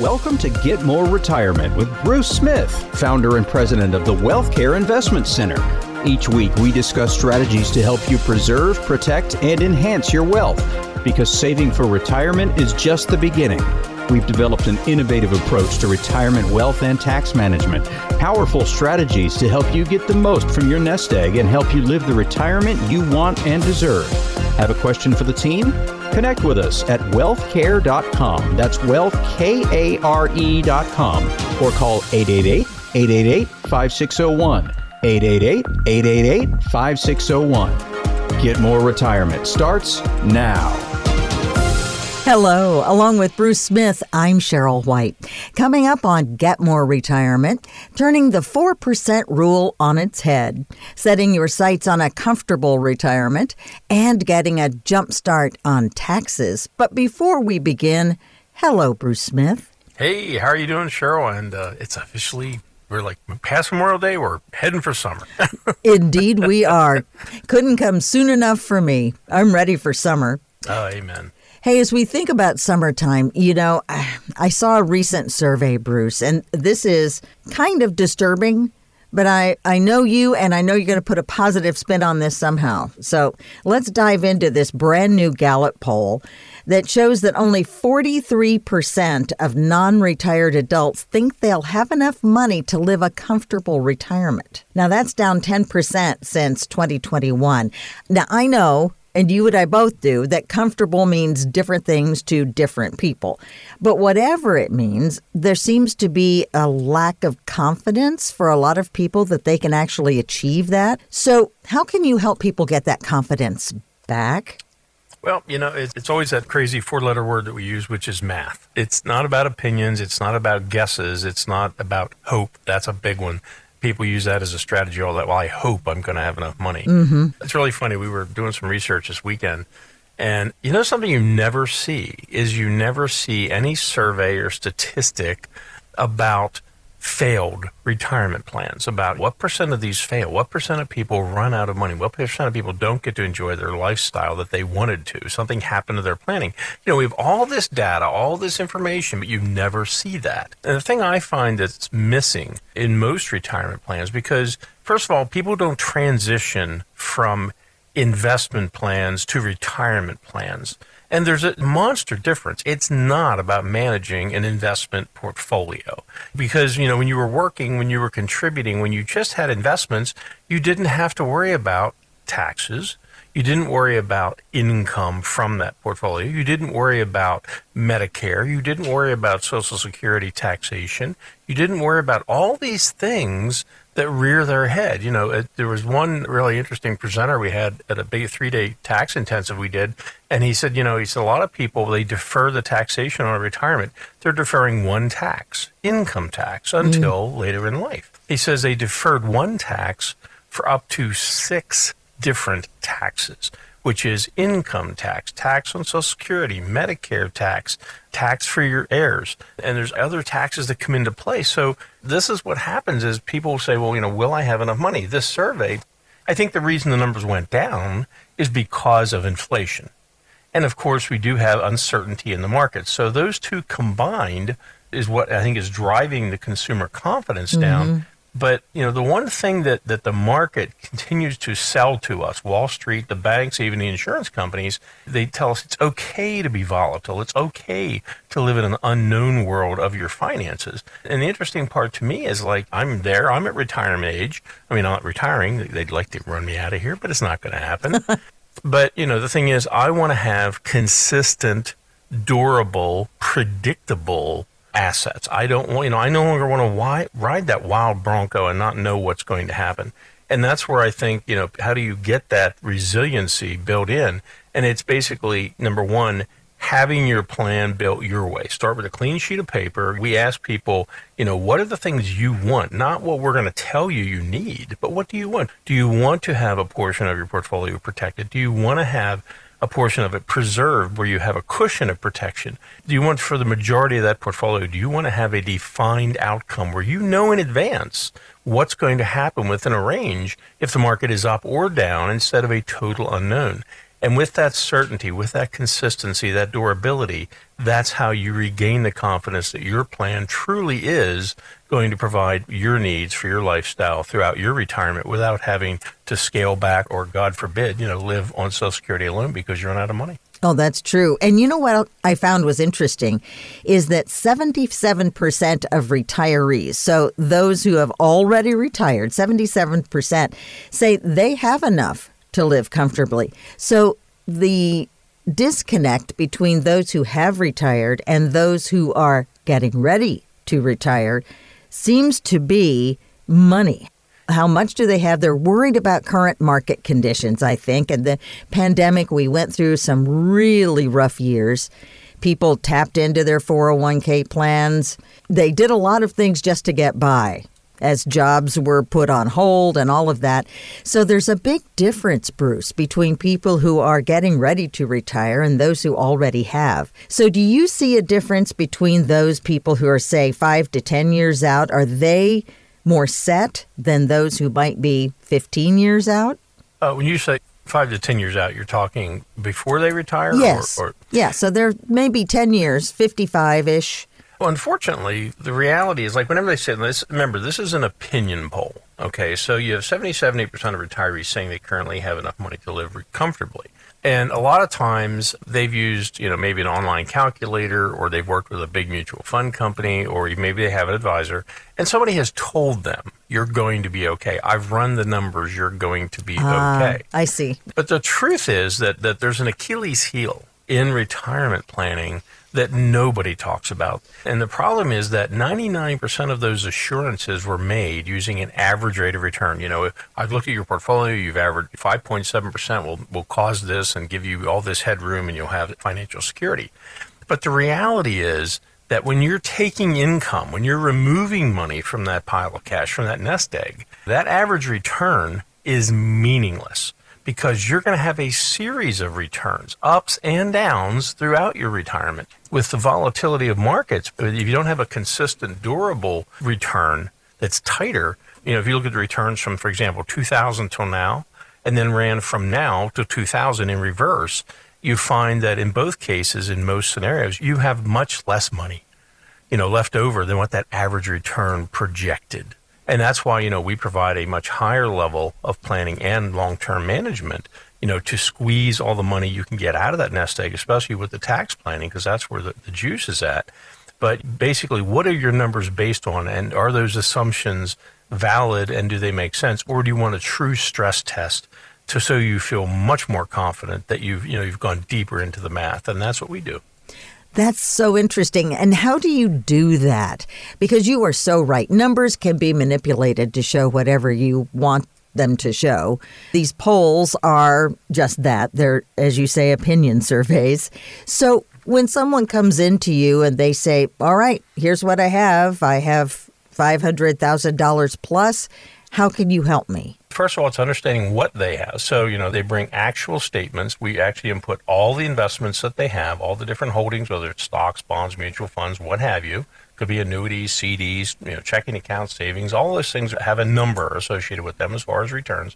Welcome to Get More Retirement with Bruce Smith, founder and president of the Wealthcare Investment Center. Each week, we discuss strategies to help you preserve, protect, and enhance your wealth, because saving for retirement is just the beginning. We've developed an innovative approach to retirement wealth and tax management, powerful strategies to help you get the most from your nest egg and help you live the retirement you want and deserve. Have a question for the team? Connect with us at wealthcare.com. That's wealthkare.com, or call 888-888-5601, 888-888-5601. Get More Retirement starts now. Hello, along with Bruce Smith, I'm Cheryl White. Coming up on Get More Retirement, turning the 4% rule on its head, setting your sights on a comfortable retirement, and getting a jump start on taxes. But before we begin, hello, Bruce Smith. Hey, how are you doing, Cheryl? And it's officially... We're like past Memorial Day, we're heading for summer. Indeed we are. Couldn't come soon enough for me. I'm ready for summer. Oh, amen. Hey, as we think about summertime, you know, I saw a recent survey, Bruce, and this is kind of disturbing, but I know you, and I know you're going to put a positive spin on this somehow. So let's dive into this brand new Gallup poll that shows that only 43% of non-retired adults think they'll have enough money to live a comfortable retirement. Now, that's down 10% since 2021. Now, I know, and you and I both do, that comfortable means different things to different people. But whatever it means, there seems to be a lack of confidence for a lot of people that they can actually achieve that. So how can you help people get that confidence back? Well, you know, it's always that crazy four-letter word that we use, which is math. It's not about opinions. It's not about guesses. It's not about hope. That's a big one. People use that as a strategy all that. Well, I hope I'm going to have enough money. Mm-hmm. It's really funny. We were doing some research this weekend, and you know something you never see is you never see any survey or statistic about failed retirement plans, about what percent of these fail, what percent of people run out of money, what percent of people don't get to enjoy their lifestyle that they wanted to, something happened to their planning. You know, we have all this data, all this information, but you never see that. And the thing I find that's missing in most retirement plans, because first of all, people don't transition from investment plans to retirement plans. And there's a monster difference. It's not about managing an investment portfolio. Because, you know, when you were working, when you were contributing, when you just had investments, you didn't have to worry about taxes. You didn't worry about income from that portfolio. You didn't worry about Medicare. You didn't worry about Social Security taxation. You didn't worry about all these things that rear their head. You know, there was one really interesting presenter we had at a big 3-day tax intensive we did, and he said, you know, he said a lot of people, they defer the taxation on retirement. They're deferring one tax, income tax, until later in life. He says they deferred one tax for up to 6 different taxes, which is income tax, tax on Social Security, Medicare tax, tax for your heirs. And there's other taxes that come into play. So this is what happens is people say, well, you know, will I have enough money? This survey, I think the reason the numbers went down is because of inflation. And of course, we do have uncertainty in the market. So those two combined is what I think is driving the consumer confidence down. But, you know, the one thing that the market continues to sell to us, Wall Street, the banks, even the insurance companies, they tell us it's okay to be volatile. It's okay to live in an unknown world of your finances. And the interesting part to me is, like, I'm there. I'm at retirement age. I mean, I'm not retiring. They'd like to run me out of here, but it's not going to happen. But, you know, the thing is, I want to have consistent, durable, predictable assets. I don't want, you know, I no longer want to ride that wild Bronco and not know what's going to happen. And that's where I think, you know, how do you get that resiliency built in? And it's basically, number one, having your plan built your way. Start with a clean sheet of paper. We ask people, you know, what are the things you want? Not what we're going to tell you you need, but what do you want? Do you want to have a portion of your portfolio protected? Do you want to have a portion of it preserved where you have a cushion of protection? Do you want, for the majority of that portfolio, do you want to have a defined outcome where you know in advance what's going to happen within a range if the market is up or down instead of a total unknown? And with that certainty, with that consistency, that durability, that's how you regain the confidence that your plan truly is going to provide your needs for your lifestyle throughout your retirement without having to scale back or, God forbid, live on Social Security alone because you run out of money. Oh, that's true. And you know what I found was interesting is that 77% of retirees, so those who have already retired, 77% say they have enough to live comfortably. So the disconnect between those who have retired and those who are getting ready to retire seems to be money. How much do they have? They're worried about current market conditions, I think. And the pandemic, we went through some really rough years. People tapped into their 401k plans. They did a lot of things just to get by as jobs were put on hold and all of that. So there's a big difference, Bruce, between people who are getting ready to retire and those who already have. So do you see a difference between those people who are, say, 5 to 10 years out? Are they more set than those who might be 15 years out? When you say 5 to 10 years out, you're talking before they retire? Yes. Yeah, so they're maybe 10 years, 55-ish. Well, unfortunately, the reality is, whenever they say this, remember, this is an opinion poll, okay? So you have 70% of retirees saying they currently have enough money to live comfortably. And a lot of times they've used, maybe an online calculator, or they've worked with a big mutual fund company, or maybe they have an advisor, and somebody has told them, you're going to be okay. I've run the numbers, you're going to be okay. I see. But the truth is that there's an Achilles heel in retirement planning that nobody talks about. And the problem is that 99% of those assurances were made using an average rate of return. I've looked at your portfolio, you've averaged 5.7% will cause this and give you all this headroom and you'll have financial security. But the reality is that when you're taking income, when you're removing money from that pile of cash, from that nest egg, that average return is meaningless, because you're going to have a series of returns, ups and downs throughout your retirement. With the volatility of markets, if you don't have a consistent, durable return that's tighter, if you look at the returns from, for example, 2000 till now, and then ran from now to 2000 in reverse, you find that in both cases, in most scenarios, you have much less money, left over than what that average return projected. And that's why, we provide a much higher level of planning and long-term management, to squeeze all the money you can get out of that nest egg, especially with the tax planning, because that's where the juice is at. But basically, what are your numbers based on? And are those assumptions valid, and do they make sense? Or do you want a true stress test so you feel much more confident that you've gone deeper into the math? And that's what we do. That's so interesting. And how do you do that? Because you are so right. Numbers can be manipulated to show whatever you want them to show. These polls are just that. They're, as you say, opinion surveys. So when someone comes into you and they say, all right, here's what I have. I have $500,000 plus. How can you help me? First of all, it's understanding what they have. So, they bring actual statements. We actually input all the investments that they have, all the different holdings, whether it's stocks, bonds, mutual funds, what have you. Could be annuities, CDs, checking accounts, savings. All those things have a number associated with them as far as returns.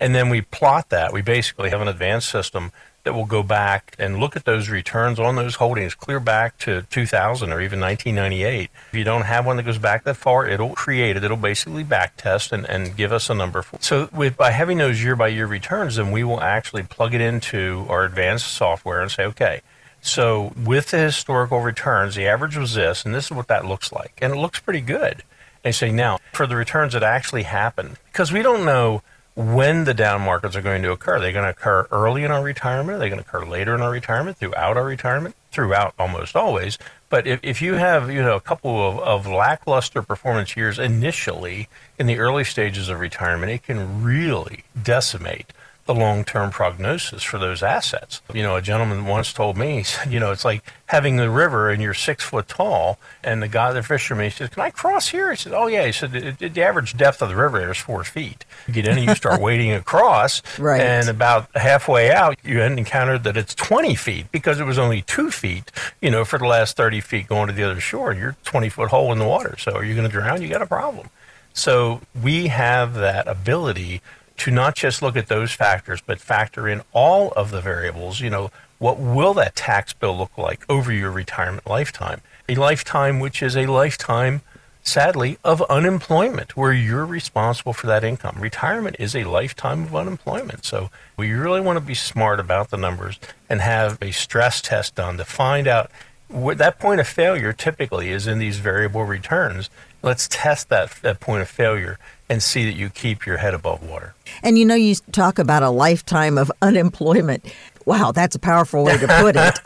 And then we plot that. We basically have an advanced system that will go back and look at those returns on those holdings clear back to 2000 or even 1998. If you don't have one that goes back that far, it'll create it. It'll basically back test and give us a number. So by having those year-by-year returns, then we will actually plug it into our advanced software and say, okay, so with the historical returns, the average was this, and this is what that looks like. And it looks pretty good. And say, now, for the returns that actually happened, because we don't know when the down markets are going to occur. Are they going to occur early in our retirement? Are they going to occur later in our retirement? Throughout our retirement? Throughout almost always. But if you have, a couple of lackluster performance years initially in the early stages of retirement, it can really decimate the long-term prognosis for those assets. A gentleman once told me, he said, it's like having the river and you're 6 foot tall, and the guy, the fisherman, he says, can I cross here? He said, oh yeah. He said, the average depth of the river is 4 feet. You get in and you start wading across, right. And about halfway out, you hadn't encountered that it's 20 feet because it was only 2 feet, for the last 30 feet going to the other shore, and you're 20-foot hole in the water. So are you going to drown? You got a problem. So we have that ability to not just look at those factors, but factor in all of the variables. You know, what will that tax bill look like over your retirement lifetime? A lifetime which is a lifetime, sadly, of unemployment, where you're responsible for that income. Retirement is a lifetime of unemployment. So we really want to be smart about the numbers and have a stress test done to find out where that point of failure typically is in these variable returns. Let's test that point of failure and see that you keep your head above water. And you know, you talk about a lifetime of unemployment. Wow, that's a powerful way to put it.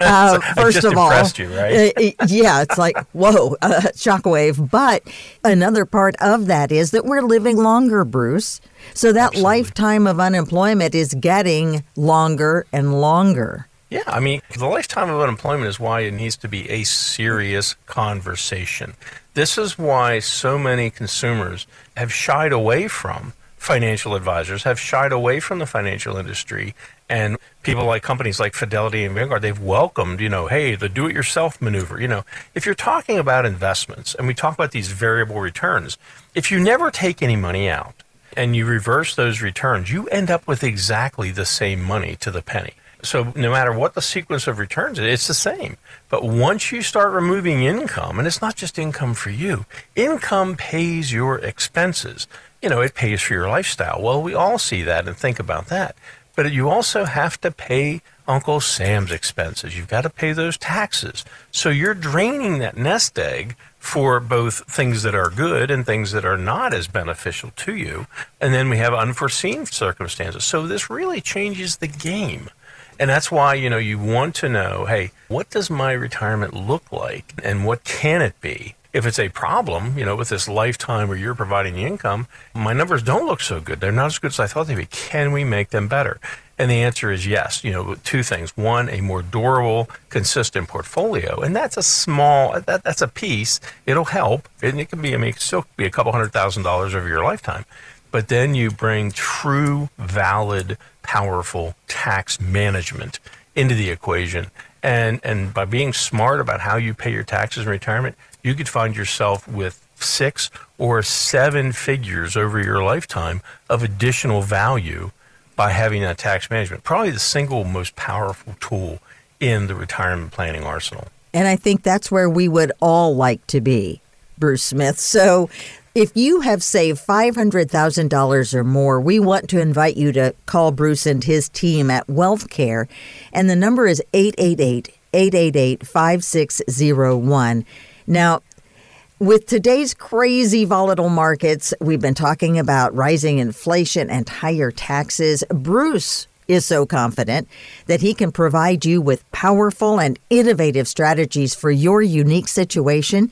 First of all, you, right? Yeah, it's like, whoa, shockwave. But another part of that is that we're living longer, Bruce. So that Absolutely. Lifetime of unemployment is getting longer and longer. Yeah, I mean, the lifetime of unemployment is why it needs to be a serious conversation. This is why so many consumers have shied away from financial advisors, have shied away from the financial industry, and people like companies like Fidelity and Vanguard, they've welcomed, you know, hey, the do-it-yourself maneuver. You know, if you're talking about investments and we talk about these variable returns, if you never take any money out and you reverse those returns, you end up with exactly the same money to the penny. So no matter what the sequence of returns is, it's the same. But once you start removing income, and it's not just income for you, income pays your expenses. You know, it pays for your lifestyle. Well, we all see that and think about that. But you also have to pay Uncle Sam's expenses. You've got to pay those taxes. So you're draining that nest egg for both things that are good and things that are not as beneficial to you. And then we have unforeseen circumstances. So this really changes the game. And that's why, you know, you want to know, hey, what does my retirement look like and what can it be? If it's a problem, you know, with this lifetime where you're providing the income, my numbers don't look so good. They're not as good as I thought they'd be. Can we make them better? And the answer is yes. You know, two things. One, a more durable, consistent portfolio. And that's a small, that's a piece. It'll help. And it can be, I mean, it can still be a couple $100,000 over your lifetime. But then you bring true, valid, powerful tax management into the equation. And by being smart about how you pay your taxes in retirement, you could find yourself with 6 or 7 figures over your lifetime of additional value by having that tax management. Probably the single most powerful tool in the retirement planning arsenal. And I think that's where we would all like to be, Bruce Smith. So if you have saved $500,000 or more, we want to invite you to call Bruce and his team at Wealthcare. And the number is 888-888-5601. Now, with today's crazy volatile markets, we've been talking about rising inflation and higher taxes. Bruce is so confident that he can provide you with powerful and innovative strategies for your unique situation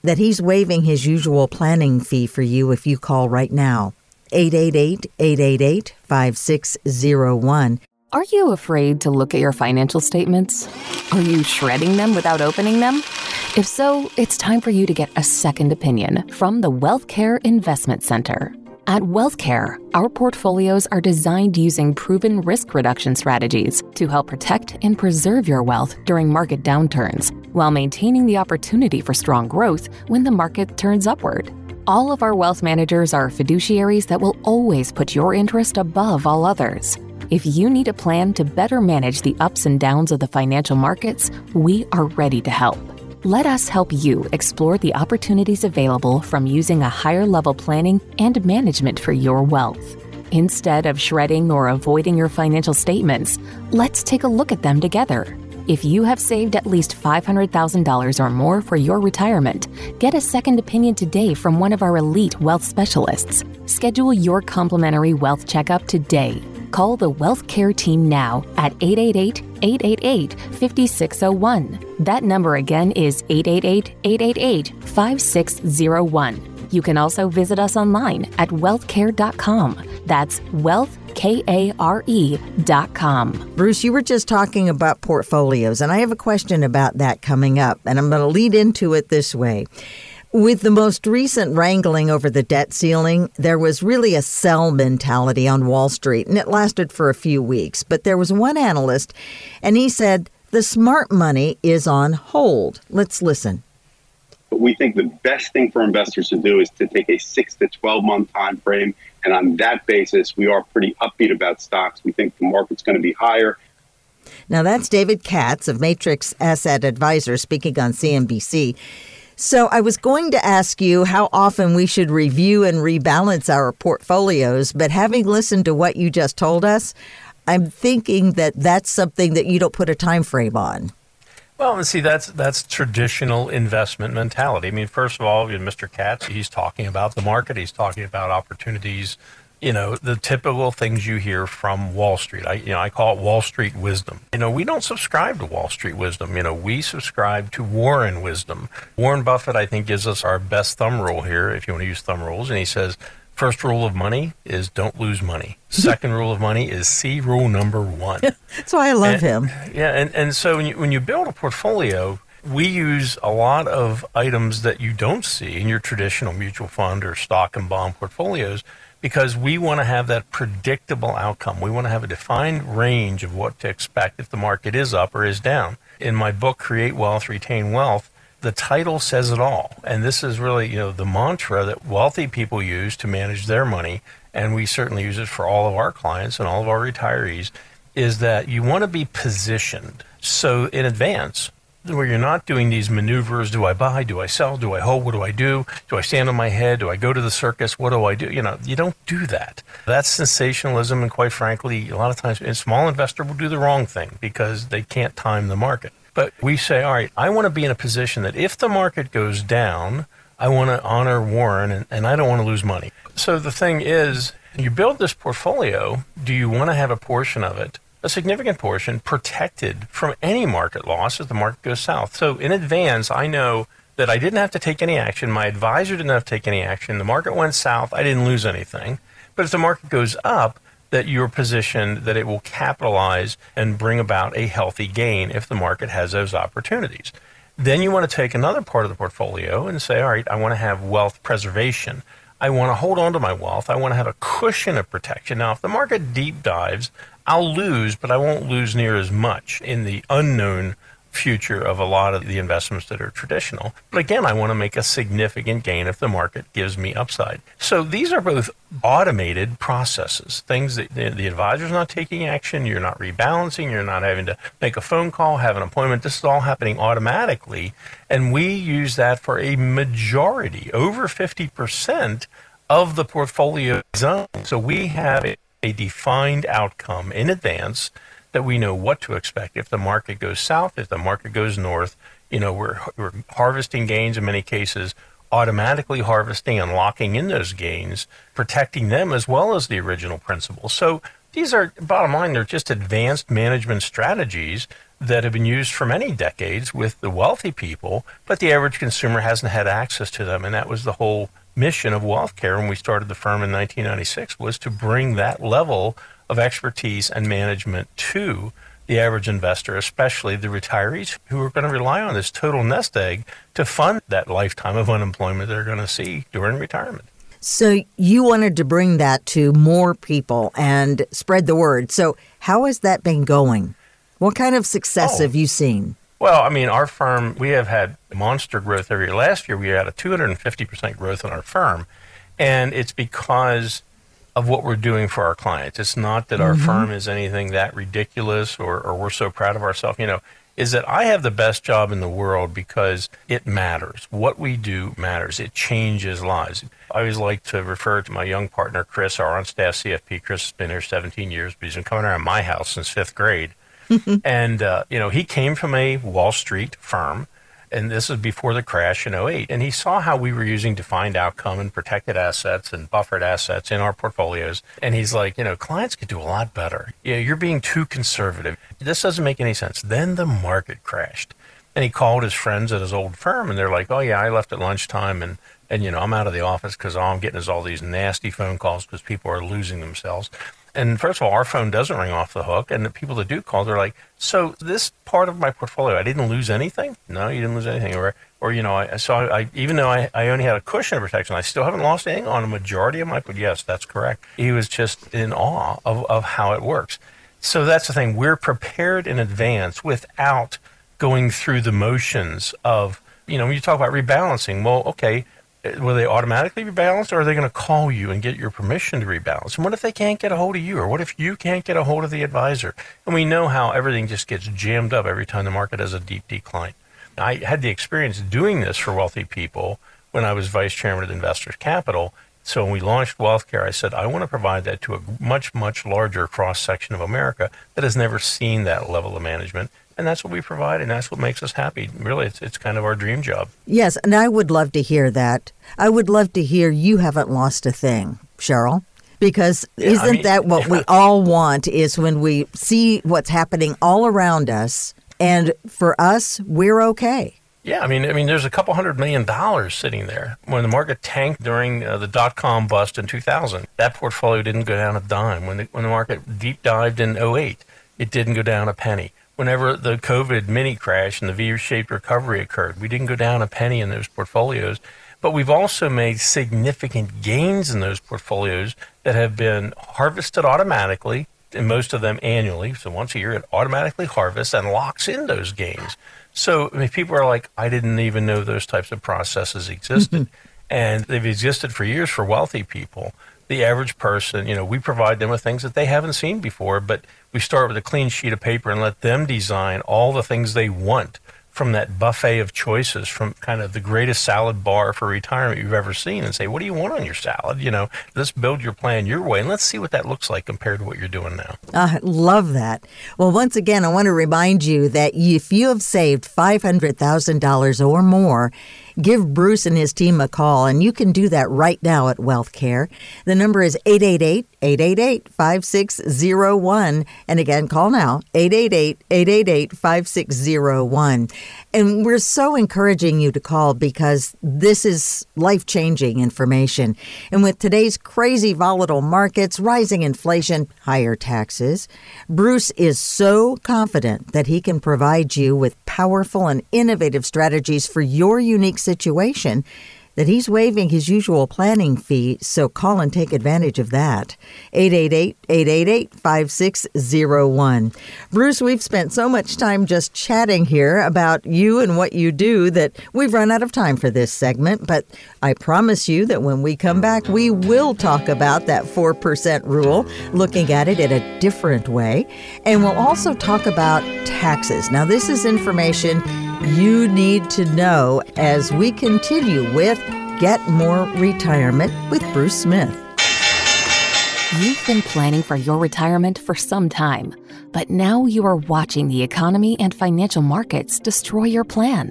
that he's waiving his usual planning fee for you if you call right now. 888-888-5601. Are you afraid to look at your financial statements? Are you shredding them without opening them? If so, it's time for you to get a second opinion from the Wealthcare Investment Center. At Wealthcare, our portfolios are designed using proven risk reduction strategies to help protect and preserve your wealth during market downturns, while maintaining the opportunity for strong growth when the market turns upward. All of our wealth managers are fiduciaries that will always put your interest above all others. If you need a plan to better manage the ups and downs of the financial markets, we are ready to help. Let us help you explore the opportunities available from using a higher level planning and management for your wealth. Instead of shredding or avoiding your financial statements, let's take a look at them together. If you have saved at least $500,000 or more for your retirement, get a second opinion today from one of our elite wealth specialists. Schedule your complimentary wealth checkup today. Call the Wealthcare team now at 888-888-5601. That number again is 888-888-5601. You can also visit us online at wealthcare.com. That's wealth, K-A-R-E.com. Bruce, you were just talking about portfolios, and I have a question about that coming up, and I'm going to lead into it this way. With the most recent wrangling over the debt ceiling, there was really a sell mentality on Wall Street, and it lasted for a few weeks. But there was one analyst, and he said, the smart money is on hold. Let's listen. But we think the best thing for investors to do is to take a 6 to 12 month time frame. And on that basis, we are pretty upbeat about stocks. We think the market's going to be higher. Now, that's David Katz of Matrix Asset Advisor speaking on CNBC. So I was going to ask you how often we should review and rebalance our portfolios. But having listened to what you just told us, I'm thinking that that's something that you don't put a time frame on. Well, and see, that's traditional investment mentality. I mean, first of all, Mr. Katz, he's talking about the market. He's talking about opportunities, you know, the typical things you hear from Wall Street. I call it Wall Street wisdom. We don't subscribe to Wall Street wisdom. We subscribe to Warren wisdom. Warren Buffett, I think, gives us our best thumb rule here, if you want to use thumb rules. And he says, first rule of money is don't lose money. Second rule of money is see rule number one. That's why I love him. Yeah, and so when you build a portfolio, we use a lot of items that you don't see in your traditional mutual fund or stock and bond portfolios because we want to have that predictable outcome. We want to have a defined range of what to expect if the market is up or is down. In my book, Create Wealth, Retain Wealth, the title says it all. And this is really, the mantra that wealthy people use to manage their money. And we certainly use it for all of our clients and all of our retirees, is that you want to be positioned. So in advance, where you're not doing these maneuvers, do I buy, do I sell, do I hold, what do? Do I stand on my head, do I go to the circus, what do I do? You don't do that. That's sensationalism. And quite frankly, a lot of times a small investor will do the wrong thing because they can't time the market. But we say, all right, I want to be in a position that if the market goes down, I want to honor Warren and I don't want to lose money. So the thing is, you build this portfolio, do you want to have a portion of it, a significant portion, protected from any market loss if the market goes south? So in advance, I know that I didn't have to take any action. My advisor didn't have to take any action. The market went south. I didn't lose anything. But if the market goes up, that you're positioned that it will capitalize and bring about a healthy gain if the market has those opportunities. Then you want to take another part of the portfolio and say, all right, I want to have wealth preservation. I want to hold on to my wealth. I want to have a cushion of protection. Now, if the market deep dives, I'll lose, but I won't lose near as much in the unknown future of a lot of the investments that are traditional. But again, I want to make a significant gain if the market gives me upside. So these are both automated processes, things that the advisor's not taking action, you're not rebalancing, you're not having to make a phone call, have an appointment. This is all happening automatically. And we use that for a majority, over 50% of the portfolio design. So we have a defined outcome in advance that we know what to expect. If the market goes south, if the market goes north, we're harvesting gains in many cases, automatically harvesting and locking in those gains, protecting them as well as the original principal. So these are, bottom line, they're just advanced management strategies that have been used for many decades with the wealthy people, but the average consumer hasn't had access to them. And that was the whole mission of Wealthcare when we started the firm in 1996, was to bring that level of expertise and management to the average investor, especially the retirees who are going to rely on this total nest egg to fund that lifetime of unemployment they're going to see during retirement. So you wanted to bring that to more people and spread the word. So how has that been going? What kind of success have you seen? Well, our firm, we have had monster growth every year. Last year, we had a 250% growth in our firm, and it's because of what we're doing for our clients. It's not that our firm is anything that ridiculous or we're so proud of ourselves, is that I have the best job in the world because it matters. What we do matters. It changes lives. I always like to refer to my young partner, Chris, our on-staff CFP. Chris has been here 17 years, but he's been coming around my house since 5th grade. And, he came from a Wall Street firm. And this is before the crash in 2008. And he saw how we were using defined outcome and protected assets and buffered assets in our portfolios. And he's like, clients could do a lot better. You're being too conservative. This doesn't make any sense. Then the market crashed. And he called his friends at his old firm. And they're like, oh, yeah, I left at lunchtime. And I'm out of the office because all I'm getting is all these nasty phone calls because people are losing themselves. And first of all, our phone doesn't ring off the hook. And the people that do call, they're like, so this part of my portfolio, I didn't lose anything? No, you didn't lose anything. Even though I only had a cushion of protection, I still haven't lost anything on a majority of my, but yes, that's correct. He was just in awe of how it works. So that's the thing. We're prepared in advance without going through the motions of you know, when you talk about rebalancing, well, okay, will they automatically rebalance, or are they going to call you and get your permission to rebalance? And what if they can't get a hold of you, or what if you can't get a hold of the advisor? And we know how everything just gets jammed up every time the market has a deep decline. I had the experience doing this for wealthy people when I was vice chairman of Investors Capital. So when we launched Wealthcare, I said, I want to provide that to a much, much larger cross-section of America that has never seen that level of management. And that's what we provide, and that's what makes us happy. Really, it's kind of our dream job. Yes, and I would love to hear that. I would love to hear you haven't lost a thing, Cheryl, because isn't that what we all want is when we see what's happening all around us, and for us, we're okay. Yeah, I mean, there's $200 million sitting there. When the market tanked during the dot-com bust in 2000, that portfolio didn't go down a dime. When the market deep-dived in 2008, it didn't go down a penny. Whenever the COVID mini crash and the V-shaped recovery occurred, we didn't go down a penny in those portfolios. But we've also made significant gains in those portfolios that have been harvested automatically, and most of them annually. So once a year, it automatically harvests and locks in those gains. So people are like, I didn't even know those types of processes existed. And they've existed for years for wealthy people. The average person, you know, we provide them with things that they haven't seen before, but we start with a clean sheet of paper and let them design all the things they want from that buffet of choices, from kind of the greatest salad bar for retirement you've ever seen, and say, what do you want on your salad? You know, let's build your plan your way, and let's see what that looks like compared to what you're doing now. I love that. Well, once again, I want to remind you that if you have saved $500,000 or more, give Bruce and his team a call, and you can do that right now at Wealthcare. The number is 888-888-5601. And again, call now, 888-888-5601. And we're so encouraging you to call because this is life-changing information. And with today's crazy volatile markets, rising inflation, higher taxes, Bruce is so confident that he can provide you with powerful and innovative strategies for your unique situation that he's waiving his usual planning fee, so call and take advantage of that. 888-888-5601. Bruce, we've spent so much time just chatting here about you and what you do that we've run out of time for this segment, but I promise you that when we come back, we will talk about that 4% rule, looking at it in a different way, and we'll also talk about taxes. Now, this is information you need to know as we continue with Get More Retirement with Bruce Smith. You've been planning for your retirement for some time, but now you are watching the economy and financial markets destroy your plan.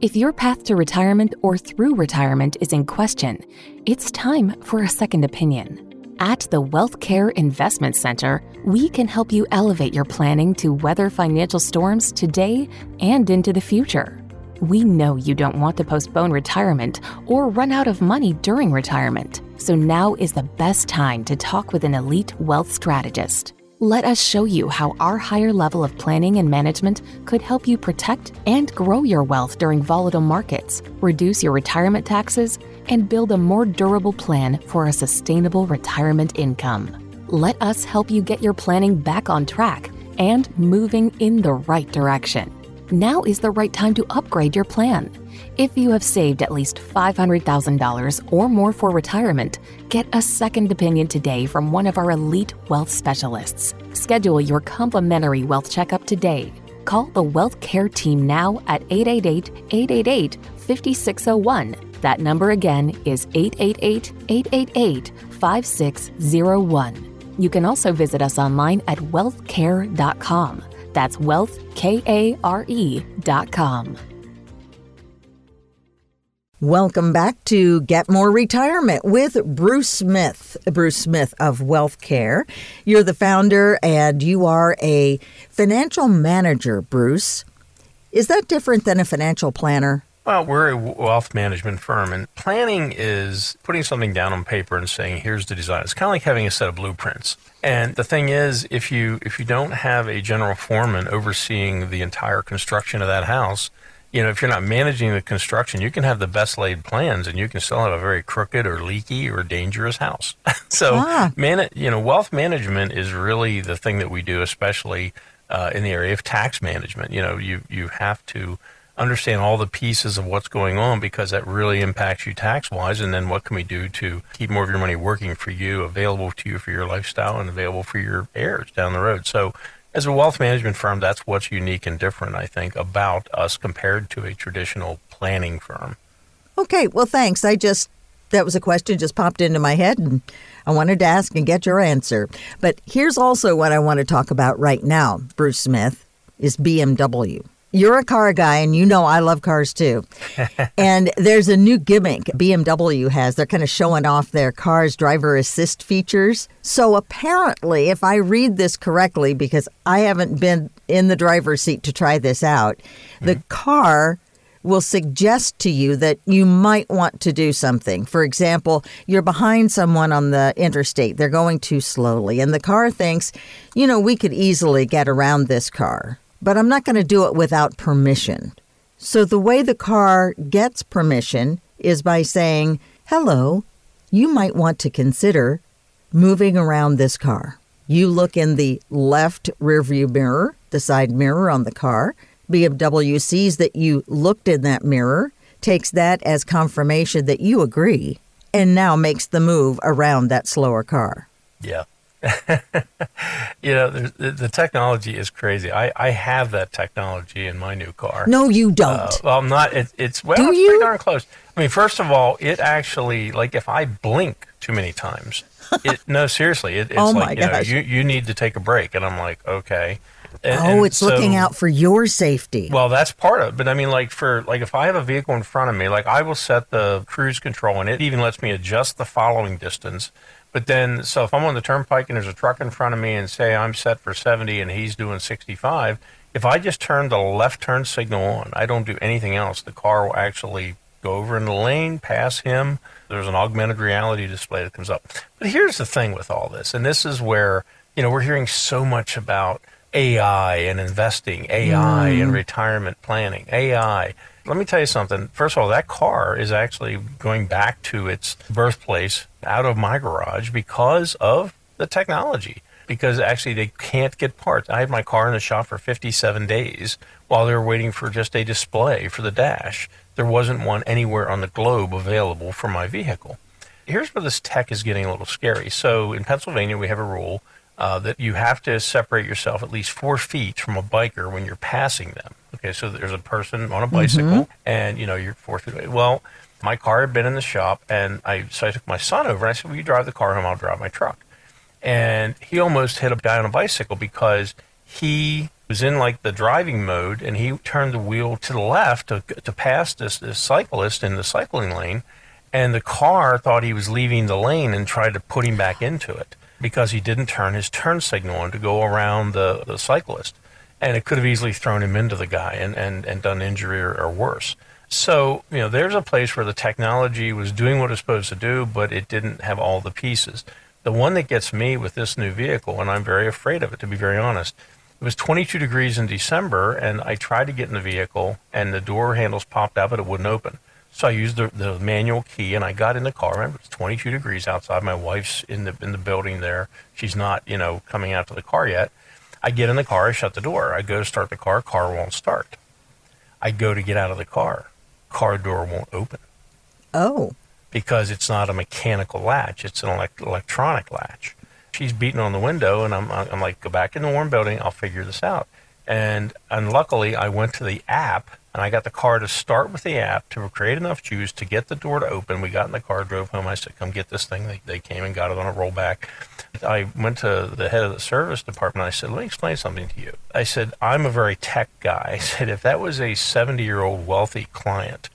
If your path to retirement or through retirement is in question, it's time for a second opinion. At the Wealthcare Investment Center, we can help you elevate your planning to weather financial storms today and into the future. We know you don't want to postpone retirement or run out of money during retirement, so now is the best time to talk with an elite wealth strategist. Let us show you how our higher level of planning and management could help you protect and grow your wealth during volatile markets, reduce your retirement taxes, and build a more durable plan for a sustainable retirement income. Let us help you get your planning back on track and moving in the right direction. Now is the right time to upgrade your plan. If you have saved at least $500,000 or more for retirement, get a second opinion today from one of our elite wealth specialists. Schedule your complimentary wealth checkup today. Call the Wealth Care Team now at 888-888-5601. That number again is 888-888-5601. You can also visit us online at wealthcare.com. That's wealth, K-A-R-E.com. Welcome back to Get More Retirement with Bruce Smith of Wealthcare. You're the founder and you are a financial manager, Bruce. Is that different than a financial planner? Well, we're a wealth management firm, and planning is putting something down on paper and saying, here's the design. It's kind of like having a set of blueprints. And the thing is, if you don't have a general foreman overseeing the entire construction of that house, you know, if you're not managing the construction, you can have the best laid plans and you can still have a very crooked or leaky or dangerous house. Wealth management is really the thing that we do, especially in the area of tax management. You know, you have to understand all the pieces of what's going on, because that really impacts you tax-wise. And then what can we do to keep more of your money working for you, available to you for your lifestyle, and available for your heirs down the road? So as a wealth management firm, that's what's unique and different, I think, about us compared to a traditional planning firm. Okay, well, thanks. That was a question just popped into my head, and I wanted to ask and get your answer. But here's also what I want to talk about right now, Bruce Smith, is BMW. You're a car guy, and you know I love cars, too. And there's a new gimmick BMW has. They're kind of showing off their car's driver assist features. So apparently, if I read this correctly, because I haven't been in the driver's seat to try this out, the car will suggest to you that you might want to do something. For example, you're behind someone on the interstate. They're going too slowly. And the car thinks, you know, we could easily get around this car, but I'm not going to do it without permission. So the way the car gets permission is by saying, hello, you might want to consider moving around this car. You look in the left rearview mirror, the side mirror on the car. BMW sees that you looked in that mirror, takes that as confirmation that you agree, and now makes the move around that slower car. Yeah. You know, the technology is crazy. I have that technology in my new car. No, you don't. Well, I'm not. It's pretty darn close. I mean, first of all, it actually, like, if I blink too many times, it's like, you know, you need to take a break. And I'm like, okay. And it's so, looking out for your safety. Well, that's part of it. But I mean, if I have a vehicle in front of me, like, I will set the cruise control, and it even lets me adjust the following distance. But then, so if I'm on the turnpike and there's a truck in front of me, and say I'm set for 70 and he's doing 65, if I just turn the left turn signal on, I don't do anything else, the car will actually go over in the lane, pass him. There's an augmented reality display that comes up. But here's the thing with all this, and this is where, you know, we're hearing so much about AI and investing, AI and retirement planning, AI. Let me tell you something. First of all, that car is actually going back to its birthplace out of my garage because of the technology, because actually they can't get parts. I had my car in the shop for 57 days while they were waiting for just a display for the dash. There wasn't one anywhere on the globe available for my vehicle. Here's where this tech is getting a little scary. So in Pennsylvania, we have a rule that you have to separate yourself at least 4 feet from a biker when you're passing them. Okay, so there's a person on a bicycle, and, you know, you're 4 feet away. Well, my car had been in the shop, and I took my son over, and I said, well, you drive the car home, I'll drive my truck. And he almost hit a guy on a bicycle because he was in, like, the driving mode, and he turned the wheel to the left to pass this cyclist in the cycling lane, and the car thought he was leaving the lane and tried to put him back into it, because he didn't turn his turn signal on to go around the cyclist. And it could have easily thrown him into the guy and done injury or worse. So, you know, there's a place where the technology was doing what it's supposed to do, but it didn't have all the pieces. The one that gets me with this new vehicle, and I'm very afraid of it, to be very honest, it was 22 degrees in December, and I tried to get in the vehicle, and the door handles popped out, but it wouldn't open. So I used the manual key, and I got in the car. Remember, it's 22 degrees outside. My wife's in the building there. She's not, you know, coming out to the car yet. I get in the car. I shut the door. I go to start the car. Car won't start. I go to get out of the car. Car door won't open. Oh. Because it's not a mechanical latch. It's an electronic latch. She's beating on the window, and I'm like, go back in the warm building. I'll figure this out. And luckily, I went to the app, and I got the car to start with the app to create enough juice to get the door to open. We got in the car, drove home. I said, come get this thing. They came and got it on a rollback. I went to the head of the service department. I said, let me explain something to you. I said, I'm a very tech guy. I said, if that was a 70-year-old wealthy client,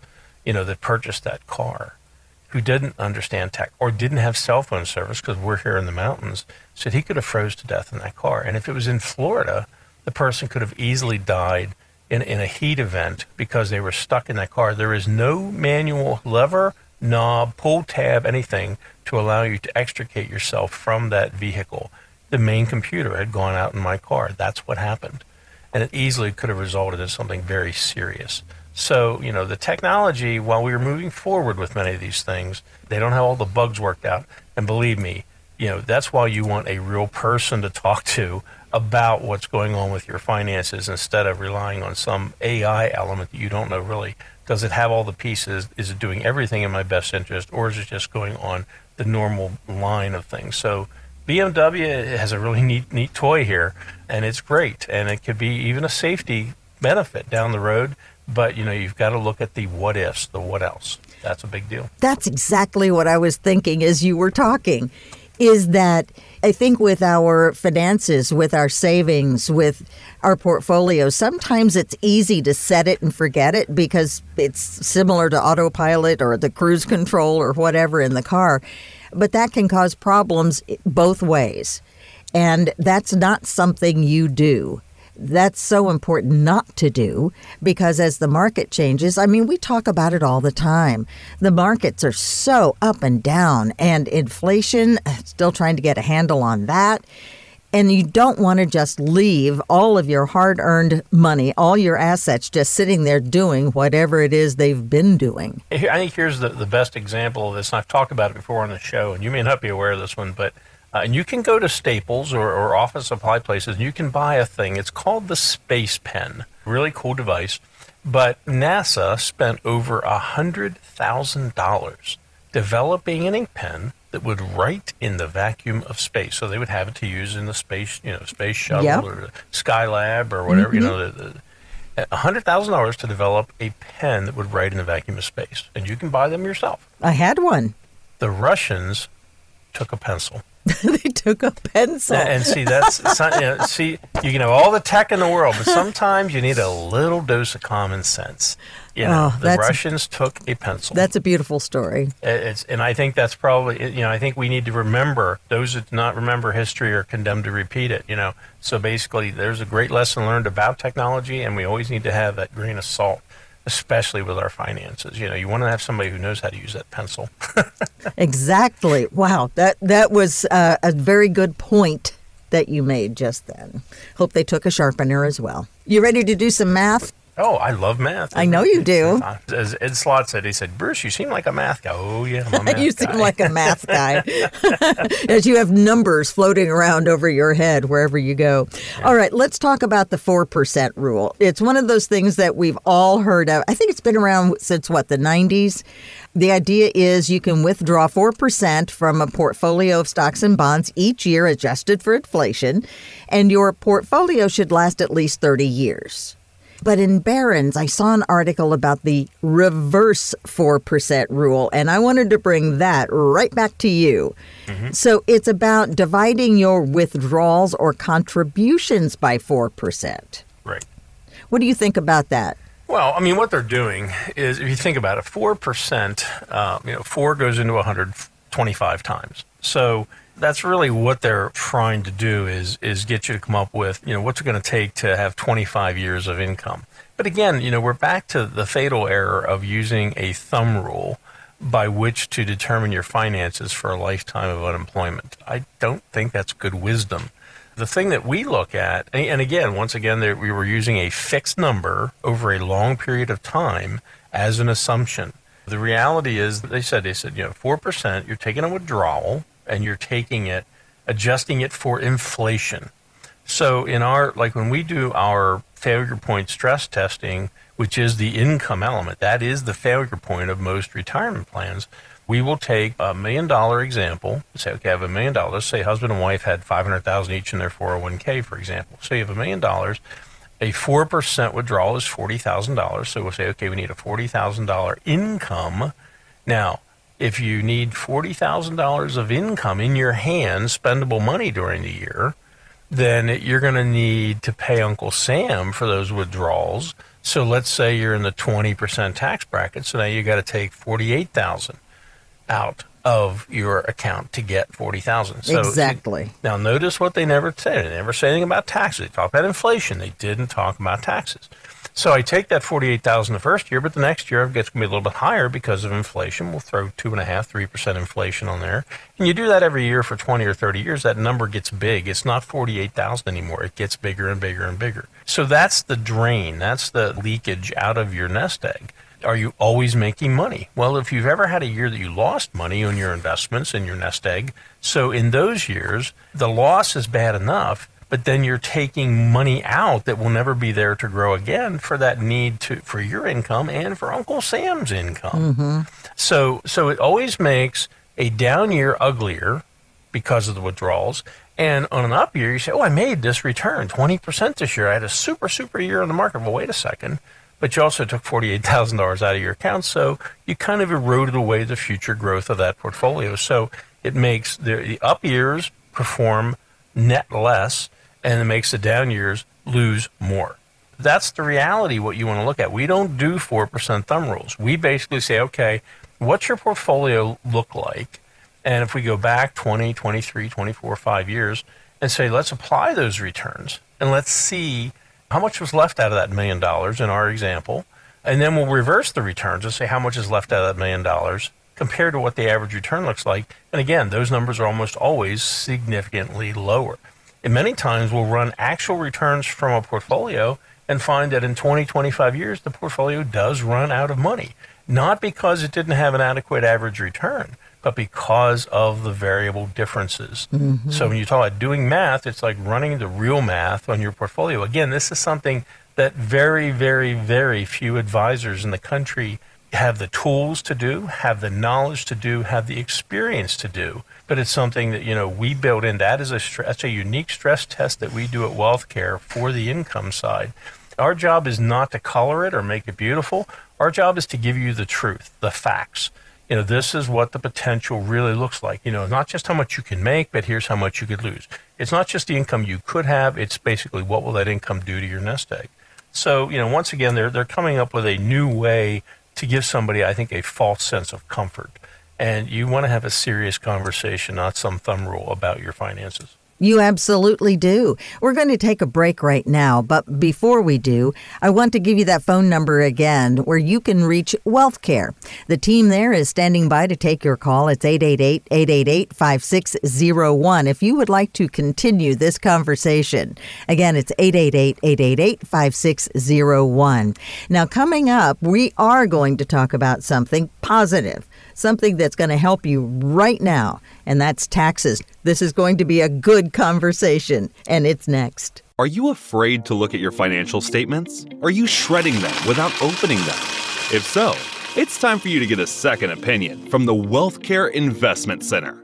you know, that purchased that car, who didn't understand tech or didn't have cell phone service, because we're here in the mountains, said he could have froze to death in that car. And if it was in Florida, the person could have easily died in a heat event because they were stuck in that car. There is no manual lever, knob, pull tab, anything to allow you to extricate yourself from that vehicle. The main computer had gone out in my car. That's what happened. And it easily could have resulted in something very serious. So, you know, the technology, while we were moving forward with many of these things, they don't have all the bugs worked out. And believe me, you know, that's why you want a real person to talk to about what's going on with your finances instead of relying on some AI element that you don't know really. Does it have all the pieces? Is it doing everything in my best interest, or is it just going on the normal line of things? So BMW has a really neat toy here, and it's great, and it could be even a safety benefit down the road. But, you know, you've got to look at the what ifs, the what else. That's a big deal. That's exactly what I was thinking as you were talking, is that I think with our finances, with our savings, with our portfolio, sometimes it's easy to set it and forget it because it's similar to autopilot or the cruise control or whatever in the car. But that can cause problems both ways. And that's not something you do. That's so important not to do, because as the market changes, I mean, we talk about it all the time. The markets are so up and down, and inflation, still trying to get a handle on that. And you don't want to just leave all of your hard-earned money, all your assets just sitting there doing whatever it is they've been doing. I think here's the best example of this, and I've talked about it before on the show, and you may not be aware of this one, but and you can go to Staples or office supply places, and you can buy a thing. It's called the Space Pen. Really cool device. But NASA spent over $100,000 developing an ink pen that would write in the vacuum of space. So they would have it to use in the space, you know, space shuttle or Skylab or whatever. Mm-hmm. You know, $100,000 to develop a pen that would write in the vacuum of space. And you can buy them yourself. I had one. The Russians took a pencil. They took a pencil. And see, that's you know, see, you can have all the tech in the world, but sometimes you need a little dose of common sense. You know, oh, the Russians took a pencil. That's a beautiful story. And I think that's probably, you know, I think we need to remember, those that do not remember history are condemned to repeat it, you know. So basically, there's a great lesson learned about technology, and we always need to have that grain of salt, especially with our finances. You know, you want to have somebody who knows how to use that pencil. Exactly. Wow. That was a very good point that you made just then. Hope they took a sharpener as well. You ready to do some math? Oh, I love math. I know you do. As Ed Slott said, he said, Bruce, you seem like a math guy. Oh, yeah, I'm a math guy. You seem like a math guy. As you have numbers floating around over your head wherever you go. Yeah. All right, let's talk about the 4% rule. It's one of those things that we've all heard of. I think it's been around since, the 90s? The idea is you can withdraw 4% from a portfolio of stocks and bonds each year adjusted for inflation, and your portfolio should last at least 30 years. But in Barron's, I saw an article about the reverse 4% rule, and I wanted to bring that right back to you. Mm-hmm. So it's about dividing your withdrawals or contributions by 4%. Right. What do you think about that? Well, I mean, what they're doing is, if you think about it, 4%, you know, 4 goes into 125 times. So that's really what they're trying to do, is get you to come up with, you know, what's it going to take to have 25 years of income. But again, you know, we're back to the fatal error of using a thumb rule by which to determine your finances for a lifetime of unemployment. I don't think that's good wisdom. The thing that we look at, and again, once again, we were using a fixed number over a long period of time as an assumption. The reality is, they said, you know, 4%, you're taking a withdrawal, and you're taking it, adjusting it for inflation. So in our, like when we do our failure point stress testing, which is the income element, that is the failure point of most retirement plans, we will take $1 million example, say, okay, I have $1 million, say husband and wife had $500,000 each in their 401k, for example. So you have $1 million, a 4% withdrawal is $40,000. So we'll say, okay, we need a $40,000 income. Now, if you need $40,000 of income in your hand, spendable money during the year, then you're going to need to pay Uncle Sam for those withdrawals. So let's say you're in the 20% tax bracket. So now you got to take $48,000 out of your account to get $40,000. So exactly. Now notice what they never say. They never say anything about taxes. They talk about inflation. They didn't talk about taxes. So I take that $48,000 the first year, but the next year it gets going to be a little bit higher because of inflation. We'll throw 2.5%, 3% inflation on there. And you do that every year for 20 or 30 years. That number gets big. It's not $48,000 anymore. It gets bigger and bigger and bigger. So that's the drain. That's the leakage out of your nest egg. Are you always making money? Well, if you've ever had a year that you lost money on your investments and your nest egg, so in those years, the loss is bad enough, but then you're taking money out that will never be there to grow again for that need to for your income and for Uncle Sam's income. Mm-hmm. So it always makes a down year uglier because of the withdrawals. And on an up year, you say, oh, I made this return, 20% this year. I had a super, super year in the market. Well, wait a second. But you also took $48,000 out of your account, so you kind of eroded away the future growth of that portfolio. So it makes the up years perform net less, and it makes the down years lose more. That's the reality, what you want to look at. We don't do 4% thumb rules. We basically say, okay, what's your portfolio look like? And if we go back 20, 23, 24, 5 years and say, let's apply those returns and let's see how much was left out of that $1 million in our example. And then we'll reverse the returns and say how much is left out of that $1 million compared to what the average return looks like. And again, those numbers are almost always significantly lower. And many times we'll run actual returns from a portfolio and find that in 20, 25 years, the portfolio does run out of money. Not because it didn't have an adequate average return, but because of the variable differences. Mm-hmm. So when you talk about doing math, it's like running the real math on your portfolio. Again, this is something that very, very, very few advisors in the country have the tools to do, have the knowledge to do, have the experience to do. But it's something that, you know, we built in. That is that's a unique stress test that we do at Wealthcare for the income side. Our job is not to color it or make it beautiful. Our job is to give you the truth, the facts. You know, this is what the potential really looks like. You know, not just how much you can make, but here's how much you could lose. It's not just the income you could have. It's basically what will that income do to your nest egg. So, you know, once again, they're coming up with a new way to give somebody, I think, a false sense of comfort. And you want to have a serious conversation, not some thumb rule about your finances. You absolutely do. We're going to take a break right now, but before we do, I want to give you that phone number again where you can reach Wealthcare. The team there is standing by to take your call. It's 888-888-5601 if you would like to continue this conversation. Again, it's 888-888-5601. Now, coming up, we are going to talk about something positive, something that's going to help you right now, and that's taxes. This is going to be a good conversation, and it's next. Are you afraid to look at your financial statements? Are you shredding them without opening them? If so, it's time for you to get a second opinion from the Wealthcare Investment Center.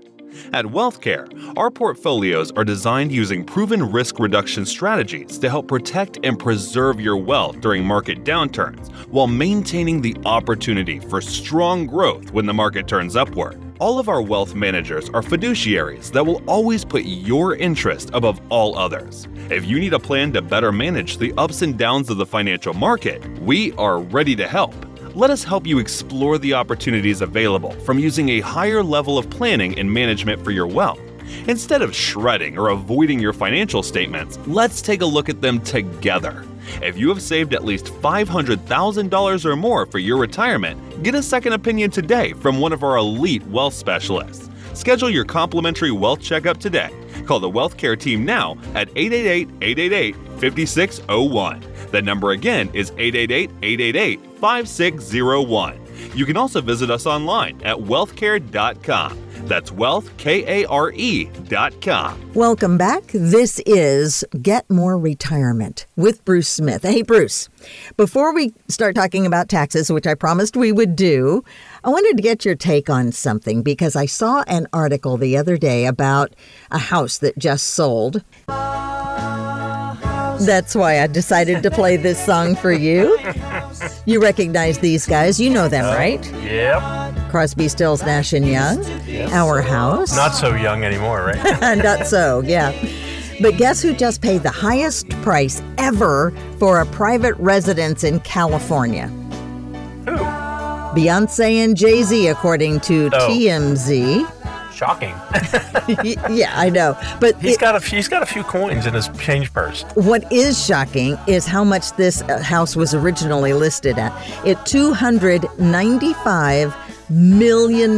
At Wealthcare, our portfolios are designed using proven risk reduction strategies to help protect and preserve your wealth during market downturns while maintaining the opportunity for strong growth when the market turns upward. All of our wealth managers are fiduciaries that will always put your interest above all others. If you need a plan to better manage the ups and downs of the financial market, we are ready to help. Let us help you explore the opportunities available from using a higher level of planning and management for your wealth. Instead of shredding or avoiding your financial statements, let's take a look at them together. If you have saved at least $500,000 or more for your retirement, get a second opinion today from one of our elite wealth specialists. Schedule your complimentary wealth checkup today. Call the Wealthcare team now at 888-888-5601. That number again is 888-888-5601. You can also visit us online at wealthcare.com. That's Wealth, K-A-R-E.com. Welcome back. This is Get More Retirement with Bruce Smith. Hey, Bruce, before we start talking about taxes, which I promised we would do, I wanted to get your take on something because I saw an article the other day about a house that just sold. That's why I decided to play this song for you. You recognize these guys. You know them, right? Yep. Crosby, Stills, Nash & Young. Yes. Our House. Not so young anymore, right? Not so, yeah. But guess who just paid the highest price ever for a private residence in California? Who? Beyonce and Jay-Z, according to TMZ. Shocking. Yeah, I know. But he's got a few coins in his change purse. What is shocking is how much this house was originally listed at. At $295 million.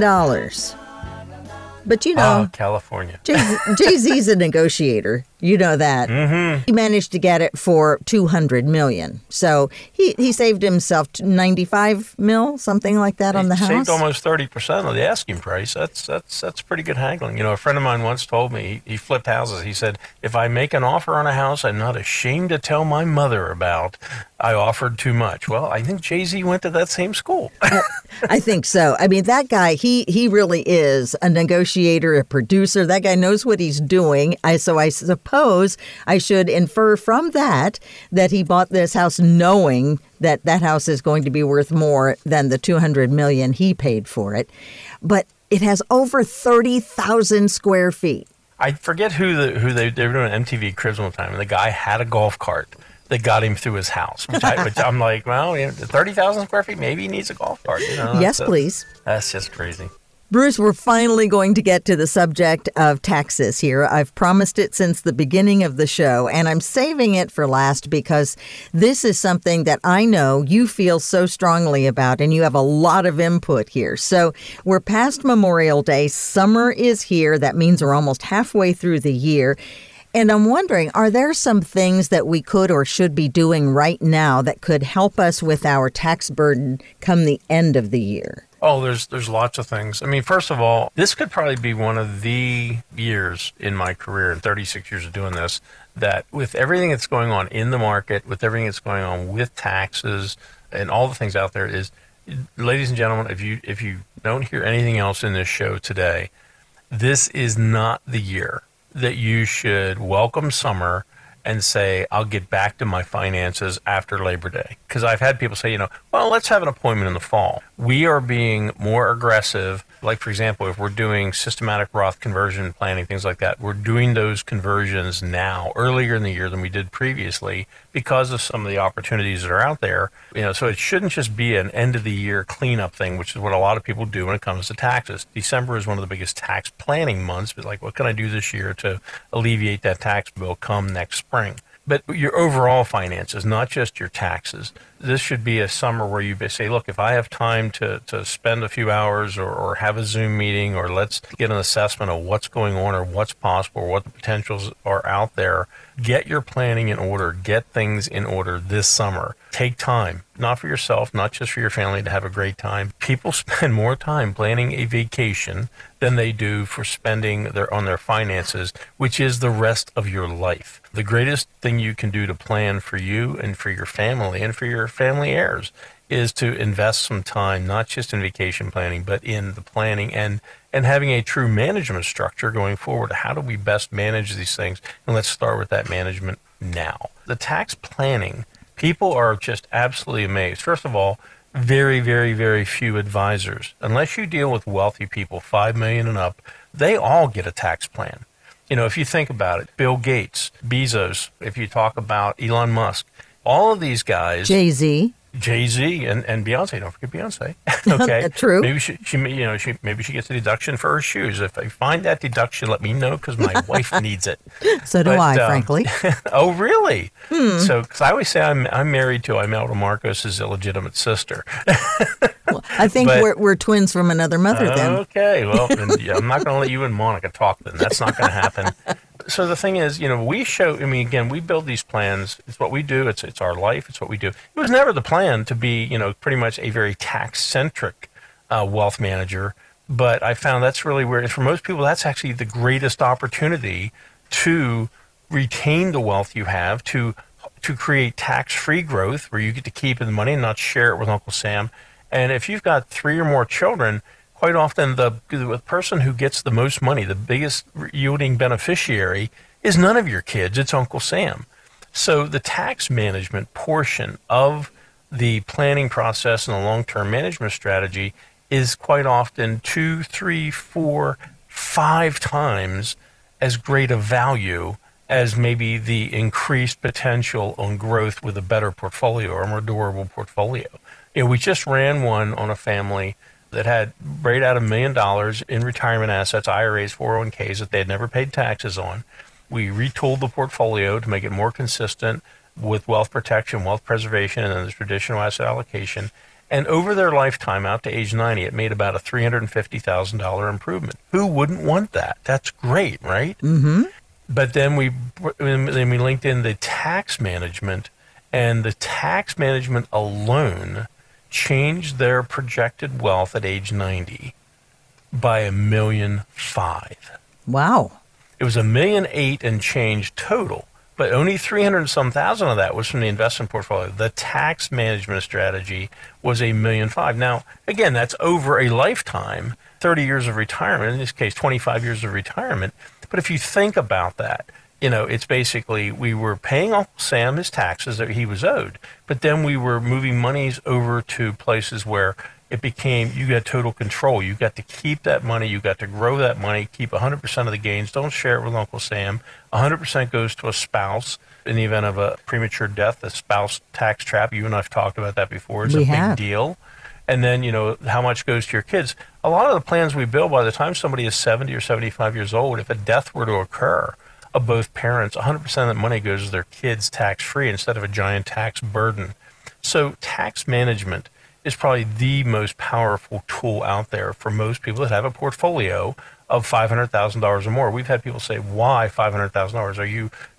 But you know, California. Jay-Z's a negotiator. You know that. Mm-hmm. He managed to get it for $200 million. So he saved himself $95 million, something like that, on the house. He saved almost 30% of the asking price. That's pretty good haggling. You know, a friend of mine once told me, he flipped houses. He said, if I make an offer on a house I'm not ashamed to tell my mother about, I offered too much. Well, I think Jay-Z went to that same school. I think so. I mean, that guy, he really is a negotiator, a producer. That guy knows what he's doing. So I suppose I should infer from that he bought this house knowing that house is going to be worth more than the $200 million he paid for it. But it has over 30,000 square feet. I forget who they were doing an MTV Cribs one time, and the guy had a golf cart that got him through his house, which I'm like, well, you know, 30,000 square feet, maybe he needs a golf cart. You know, yes, please. That's just crazy. Bruce, we're finally going to get to the subject of taxes here. I've promised it since the beginning of the show, and I'm saving it for last because this is something that I know you feel so strongly about, and you have a lot of input here. So we're past Memorial Day. Summer is here. That means we're almost halfway through the year. And I'm wondering, are there some things that we could or should be doing right now that could help us with our tax burden come the end of the year? Oh, there's lots of things. I mean, first of all, this could probably be one of the years in my career, in 36 years of doing this, that with everything that's going on in the market, with everything that's going on with taxes and all the things out there is, ladies and gentlemen, if you don't hear anything else in this show today, this is not the year that you should welcome summer and say, I'll get back to my finances after Labor Day. Because I've had people say, you know, well, let's have an appointment in the fall. We are being more aggressive. Like, for example, if we're doing systematic Roth conversion planning, things like that, we're doing those conversions now, earlier in the year than we did previously, because of some of the opportunities that are out there. You know, so it shouldn't just be an end-of-the-year cleanup thing, which is what a lot of people do when it comes to taxes. December is one of the biggest tax planning months, but like, what can I do this year to alleviate that tax bill come next spring? But your overall finances, not just your taxes. This should be a summer where you say, look, if I have time to spend a few hours or have a Zoom meeting, or let's get an assessment of what's going on or what's possible or what the potentials are out there, get your planning in order, get things in order this summer. Take time, not for yourself, not just for your family, to have a great time. People spend more time planning a vacation than they do for spending on their finances, which is the rest of your life. The greatest thing you can do to plan for you and for your family and for your family heirs is to invest some time, not just in vacation planning, but in the planning and having a true management structure going forward. How do we best manage these things? And let's start with that management now. The tax planning, people are just absolutely amazed. First of all, very, very, very few advisors. Unless you deal with wealthy people, $5 million and up, they all get a tax plan. You know, if you think about it, Bill Gates, Bezos, if you talk about Elon Musk, all of these guys. Jay-Z and Beyonce. Don't forget Beyonce. Okay. True. Maybe she gets a deduction for her shoes. If I find that deduction, let me know, because my wife needs it. So do I, frankly. Oh, really? Hmm. So, because I always say I'm married to Imelda Marcos's illegitimate sister. Well, I think we're twins from another mother then. Okay. Well, I'm not going to let you and Monica talk then. That's not going to happen. So the thing is, you know, we build these plans. It's what we do. It's our life. It's what we do. It was never the plan to be, you know, pretty much a very tax-centric wealth manager. But I found that's really where, for most people, that's actually the greatest opportunity to retain the wealth you have, to create tax-free growth where you get to keep the money and not share it with Uncle Sam. And if you've got 3 or more children, quite often, the person who gets the most money, the biggest yielding beneficiary, is none of your kids. It's Uncle Sam. So the tax management portion of the planning process and the long-term management strategy is quite often 2, 3, 4, 5 times as great a value as maybe the increased potential on growth with a better portfolio or a more durable portfolio. You know, we just ran one on a family that had right out $1 million in retirement assets, IRAs, 401ks that they had never paid taxes on. We retooled the portfolio to make it more consistent with wealth protection, wealth preservation, and then the traditional asset allocation. And over their lifetime, out to age 90, it made about a $350,000 improvement. Who wouldn't want that? That's great, right? Mm-hmm. But then we linked in the tax management, and the tax management alone changed their projected wealth at age 90 by $1.5 million. Wow. It was $1.8 million and change total, but only 300,000 of that was from the investment portfolio. The tax management strategy was $1.5 million. Now, again, that's over a lifetime, 30 years of retirement, in this case, 25 years of retirement. But if you think about that, you know, it's basically we were paying off Sam his taxes that he was owed, but then we were moving monies over to places where it became you got total control. You got to keep that money. You got to grow that money, keep 100% of the gains. Don't share it with Uncle Sam. 100% goes to a spouse. In the event of a premature death, the spouse tax trap, you and I have talked about that before. It's a big deal. And then, you know, how much goes to your kids? A lot of the plans we build, by the time somebody is 70 or 75 years old, if a death were to occur of both parents, 100% of that money goes to their kids tax-free instead of a giant tax burden. So tax management is probably the most powerful tool out there for most people that have a portfolio of $500,000 or more. We've had people say, why $500,000? Are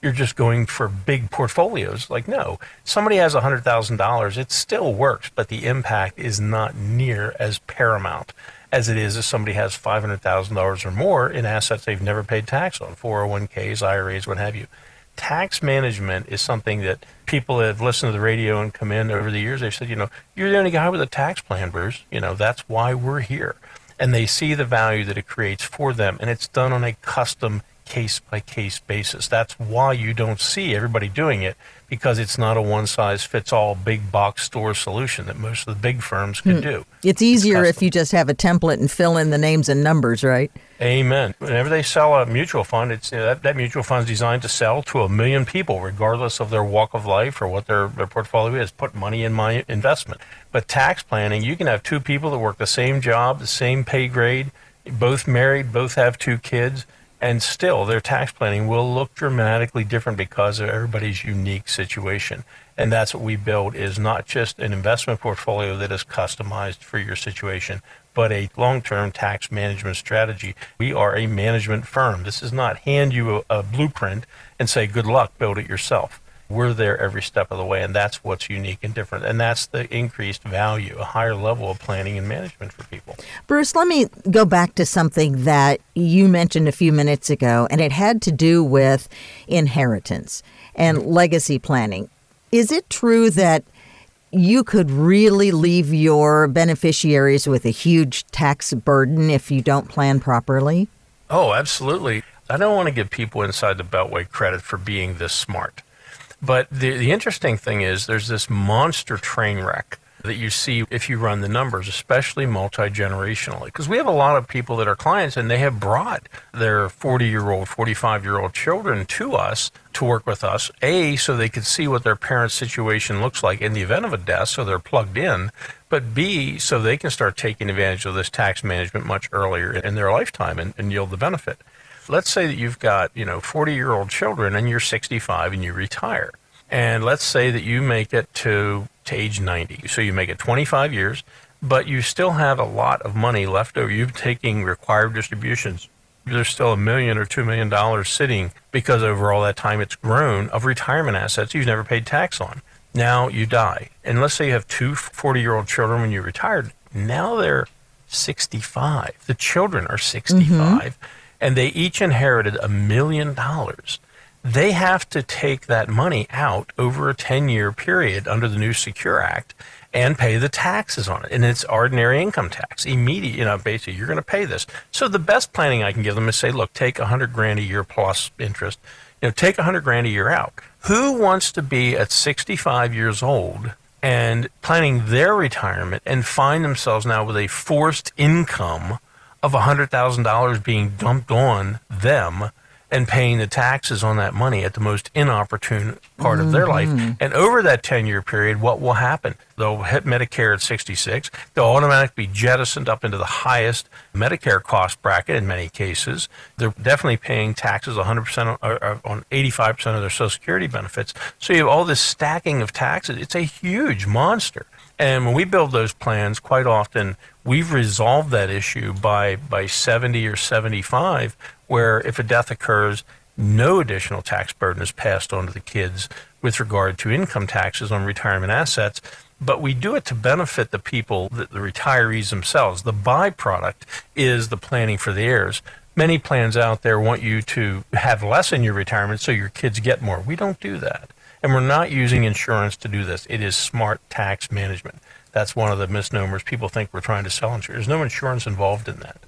you're just going for big portfolios? Like, no, somebody has $100,000, it still works, but the impact is not near as paramount as it is if somebody has $500,000 or more in assets they've never paid tax on, 401ks, IRAs, what have you. Tax management is something that people have listened to the radio and come in over the years. They've said, you know, you're the only guy with a tax plan, Bruce. You know, that's why we're here. And they see the value that it creates for them. And it's done on a custom case-by-case basis. That's why you don't see everybody doing it, because it's not a one-size-fits-all big-box store solution that most of the big firms can do. It's easier if you just have a template and fill in the names and numbers, right? Amen. Whenever they sell a mutual fund, it's, you know, that mutual fund is designed to sell to 1 million people, regardless of their walk of life or what their portfolio is. Put money in my investment. But tax planning, you can have two people that work the same job, the same pay grade, both married, both have two kids, and still, their tax planning will look dramatically different because of everybody's unique situation. And that's what we build, is not just an investment portfolio that is customized for your situation, but a long-term tax management strategy. We are a management firm. This is not hand you a blueprint and say, good luck, build it yourself. We're there every step of the way, and that's what's unique and different. And that's the increased value, a higher level of planning and management for people. Bruce, let me go back to something that you mentioned a few minutes ago, and it had to do with inheritance and legacy planning. Is it true that you could really leave your beneficiaries with a huge tax burden if you don't plan properly? Oh, absolutely. I don't want to give people inside the Beltway credit for being this smart. But the interesting thing is there's this monster train wreck that you see if you run the numbers, especially multi-generationally. Because we have a lot of people that are clients, and they have brought their 40-year-old, 45-year-old children to us to work with us, A, so they could see what their parents' situation looks like in the event of a death, so they're plugged in, but B, so they can start taking advantage of this tax management much earlier in their lifetime and yield the benefit. Let's say that you've got, you know, 40-year-old children and you're 65 and you retire. And let's say that you make it to age 90. So you make it 25 years, but you still have a lot of money left over. You're taking required distributions. There's still $1 million or $2 million sitting because over all that time it's grown of retirement assets you've never paid tax on. Now you die. And let's say you have two 40-year-old children when you retired. Now they're 65. The children are 65. Mm-hmm. And they each inherited $1 million. They have to take that money out over a 10-year period under the new Secure Act and pay the taxes on it. And it's ordinary income tax. Immediate, you know, basically, you're going to pay this. So the best planning I can give them is say, look, take $100,000 a year plus interest. You know, take $100,000 a year out. Who wants to be at 65 years old and planning their retirement and find themselves now with a forced income of $100,000 being dumped on them and paying the taxes on that money at the most inopportune part of their life? And over that 10-year period, what will happen? They'll hit Medicare at 66. They'll automatically be jettisoned up into the highest Medicare cost bracket in many cases. They're definitely paying taxes 100% on 85% of their Social Security benefits. So you have all this stacking of taxes. It's a huge monster. And when we build those plans, quite often we've resolved that issue by 70 or 75, where if a death occurs, no additional tax burden is passed on to the kids with regard to income taxes on retirement assets, but we do it to benefit the people, the retirees themselves. The byproduct is the planning for the heirs. Many plans out there want you to have less in your retirement so your kids get more. We don't do that. And we're not using insurance to do this. It is smart tax management. That's one of the misnomers. People think we're trying to sell insurance. There's no insurance involved in that.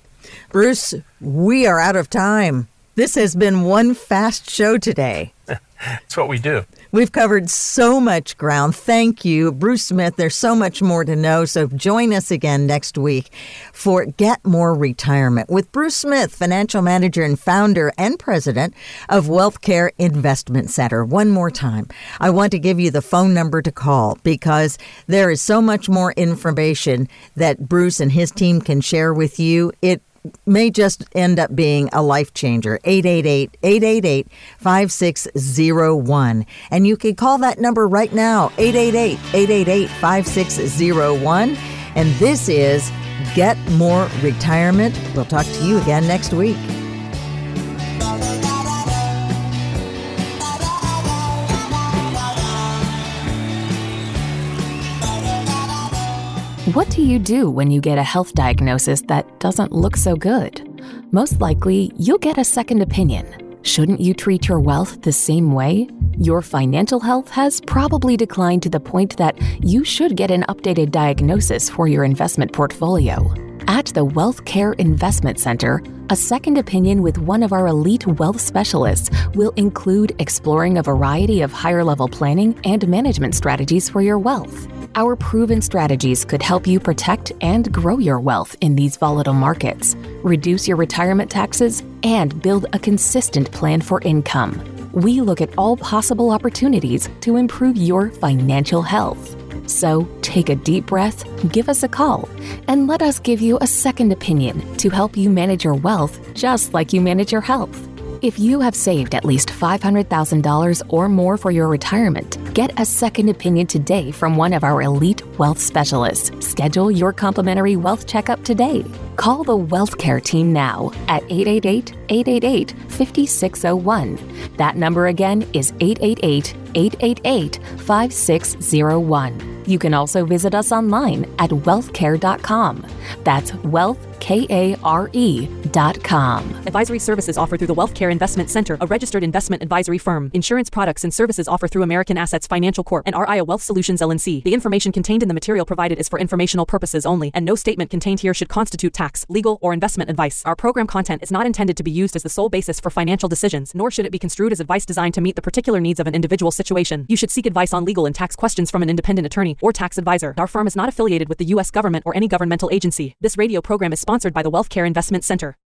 Bruce, we are out of time. This has been one fast show today. That's what we do. We've covered so much ground. Thank you, Bruce Smith. There's so much more to know. So join us again next week for Get More Retirement with Bruce Smith, financial manager and founder and president of Wealthcare Investment Center. One more time, I want to give you the phone number to call because there is so much more information that Bruce and his team can share with you. It may just end up being a life changer. 888-888-5601. And you can call that number right now, 888-888-5601. And this is Get More Retirement. We'll talk to you again next week. What do you do when you get a health diagnosis that doesn't look so good? Most likely, you'll get a second opinion. Shouldn't you treat your wealth the same way? Your financial health has probably declined to the point that you should get an updated diagnosis for your investment portfolio. At the Wealthcare Investment Center, a second opinion with one of our elite wealth specialists will include exploring a variety of higher-level planning and management strategies for your wealth. Our proven strategies could help you protect and grow your wealth in these volatile markets, reduce your retirement taxes, and build a consistent plan for income. We look at all possible opportunities to improve your financial health. So take a deep breath, give us a call, and let us give you a second opinion to help you manage your wealth just like you manage your health. If you have saved at least $500,000 or more for your retirement, get a second opinion today from one of our elite wealth specialists. Schedule your complimentary wealth checkup today. Call the Wealthcare team now at 888-888-5601. That number again is 888-888-5601. You can also visit us online at wealthcare.com. That's wealthcare.com. Advisory services offered through the Wealthcare Investment Center, a registered investment advisory firm. Insurance products and services offered through American Assets Financial Corp. and RIA Wealth Solutions LNC. The information contained in the material provided is for informational purposes only, and no statement contained here should constitute tax, legal, or investment advice. Our program content is not intended to be used as the sole basis for financial decisions, nor should it be construed as advice designed to meet the particular needs of an individual situation. You should seek advice on legal and tax questions from an independent attorney or tax advisor. Our firm is not affiliated with the U.S. government or any governmental agency. This radio program is sponsored by the Wealthcare Investment Center.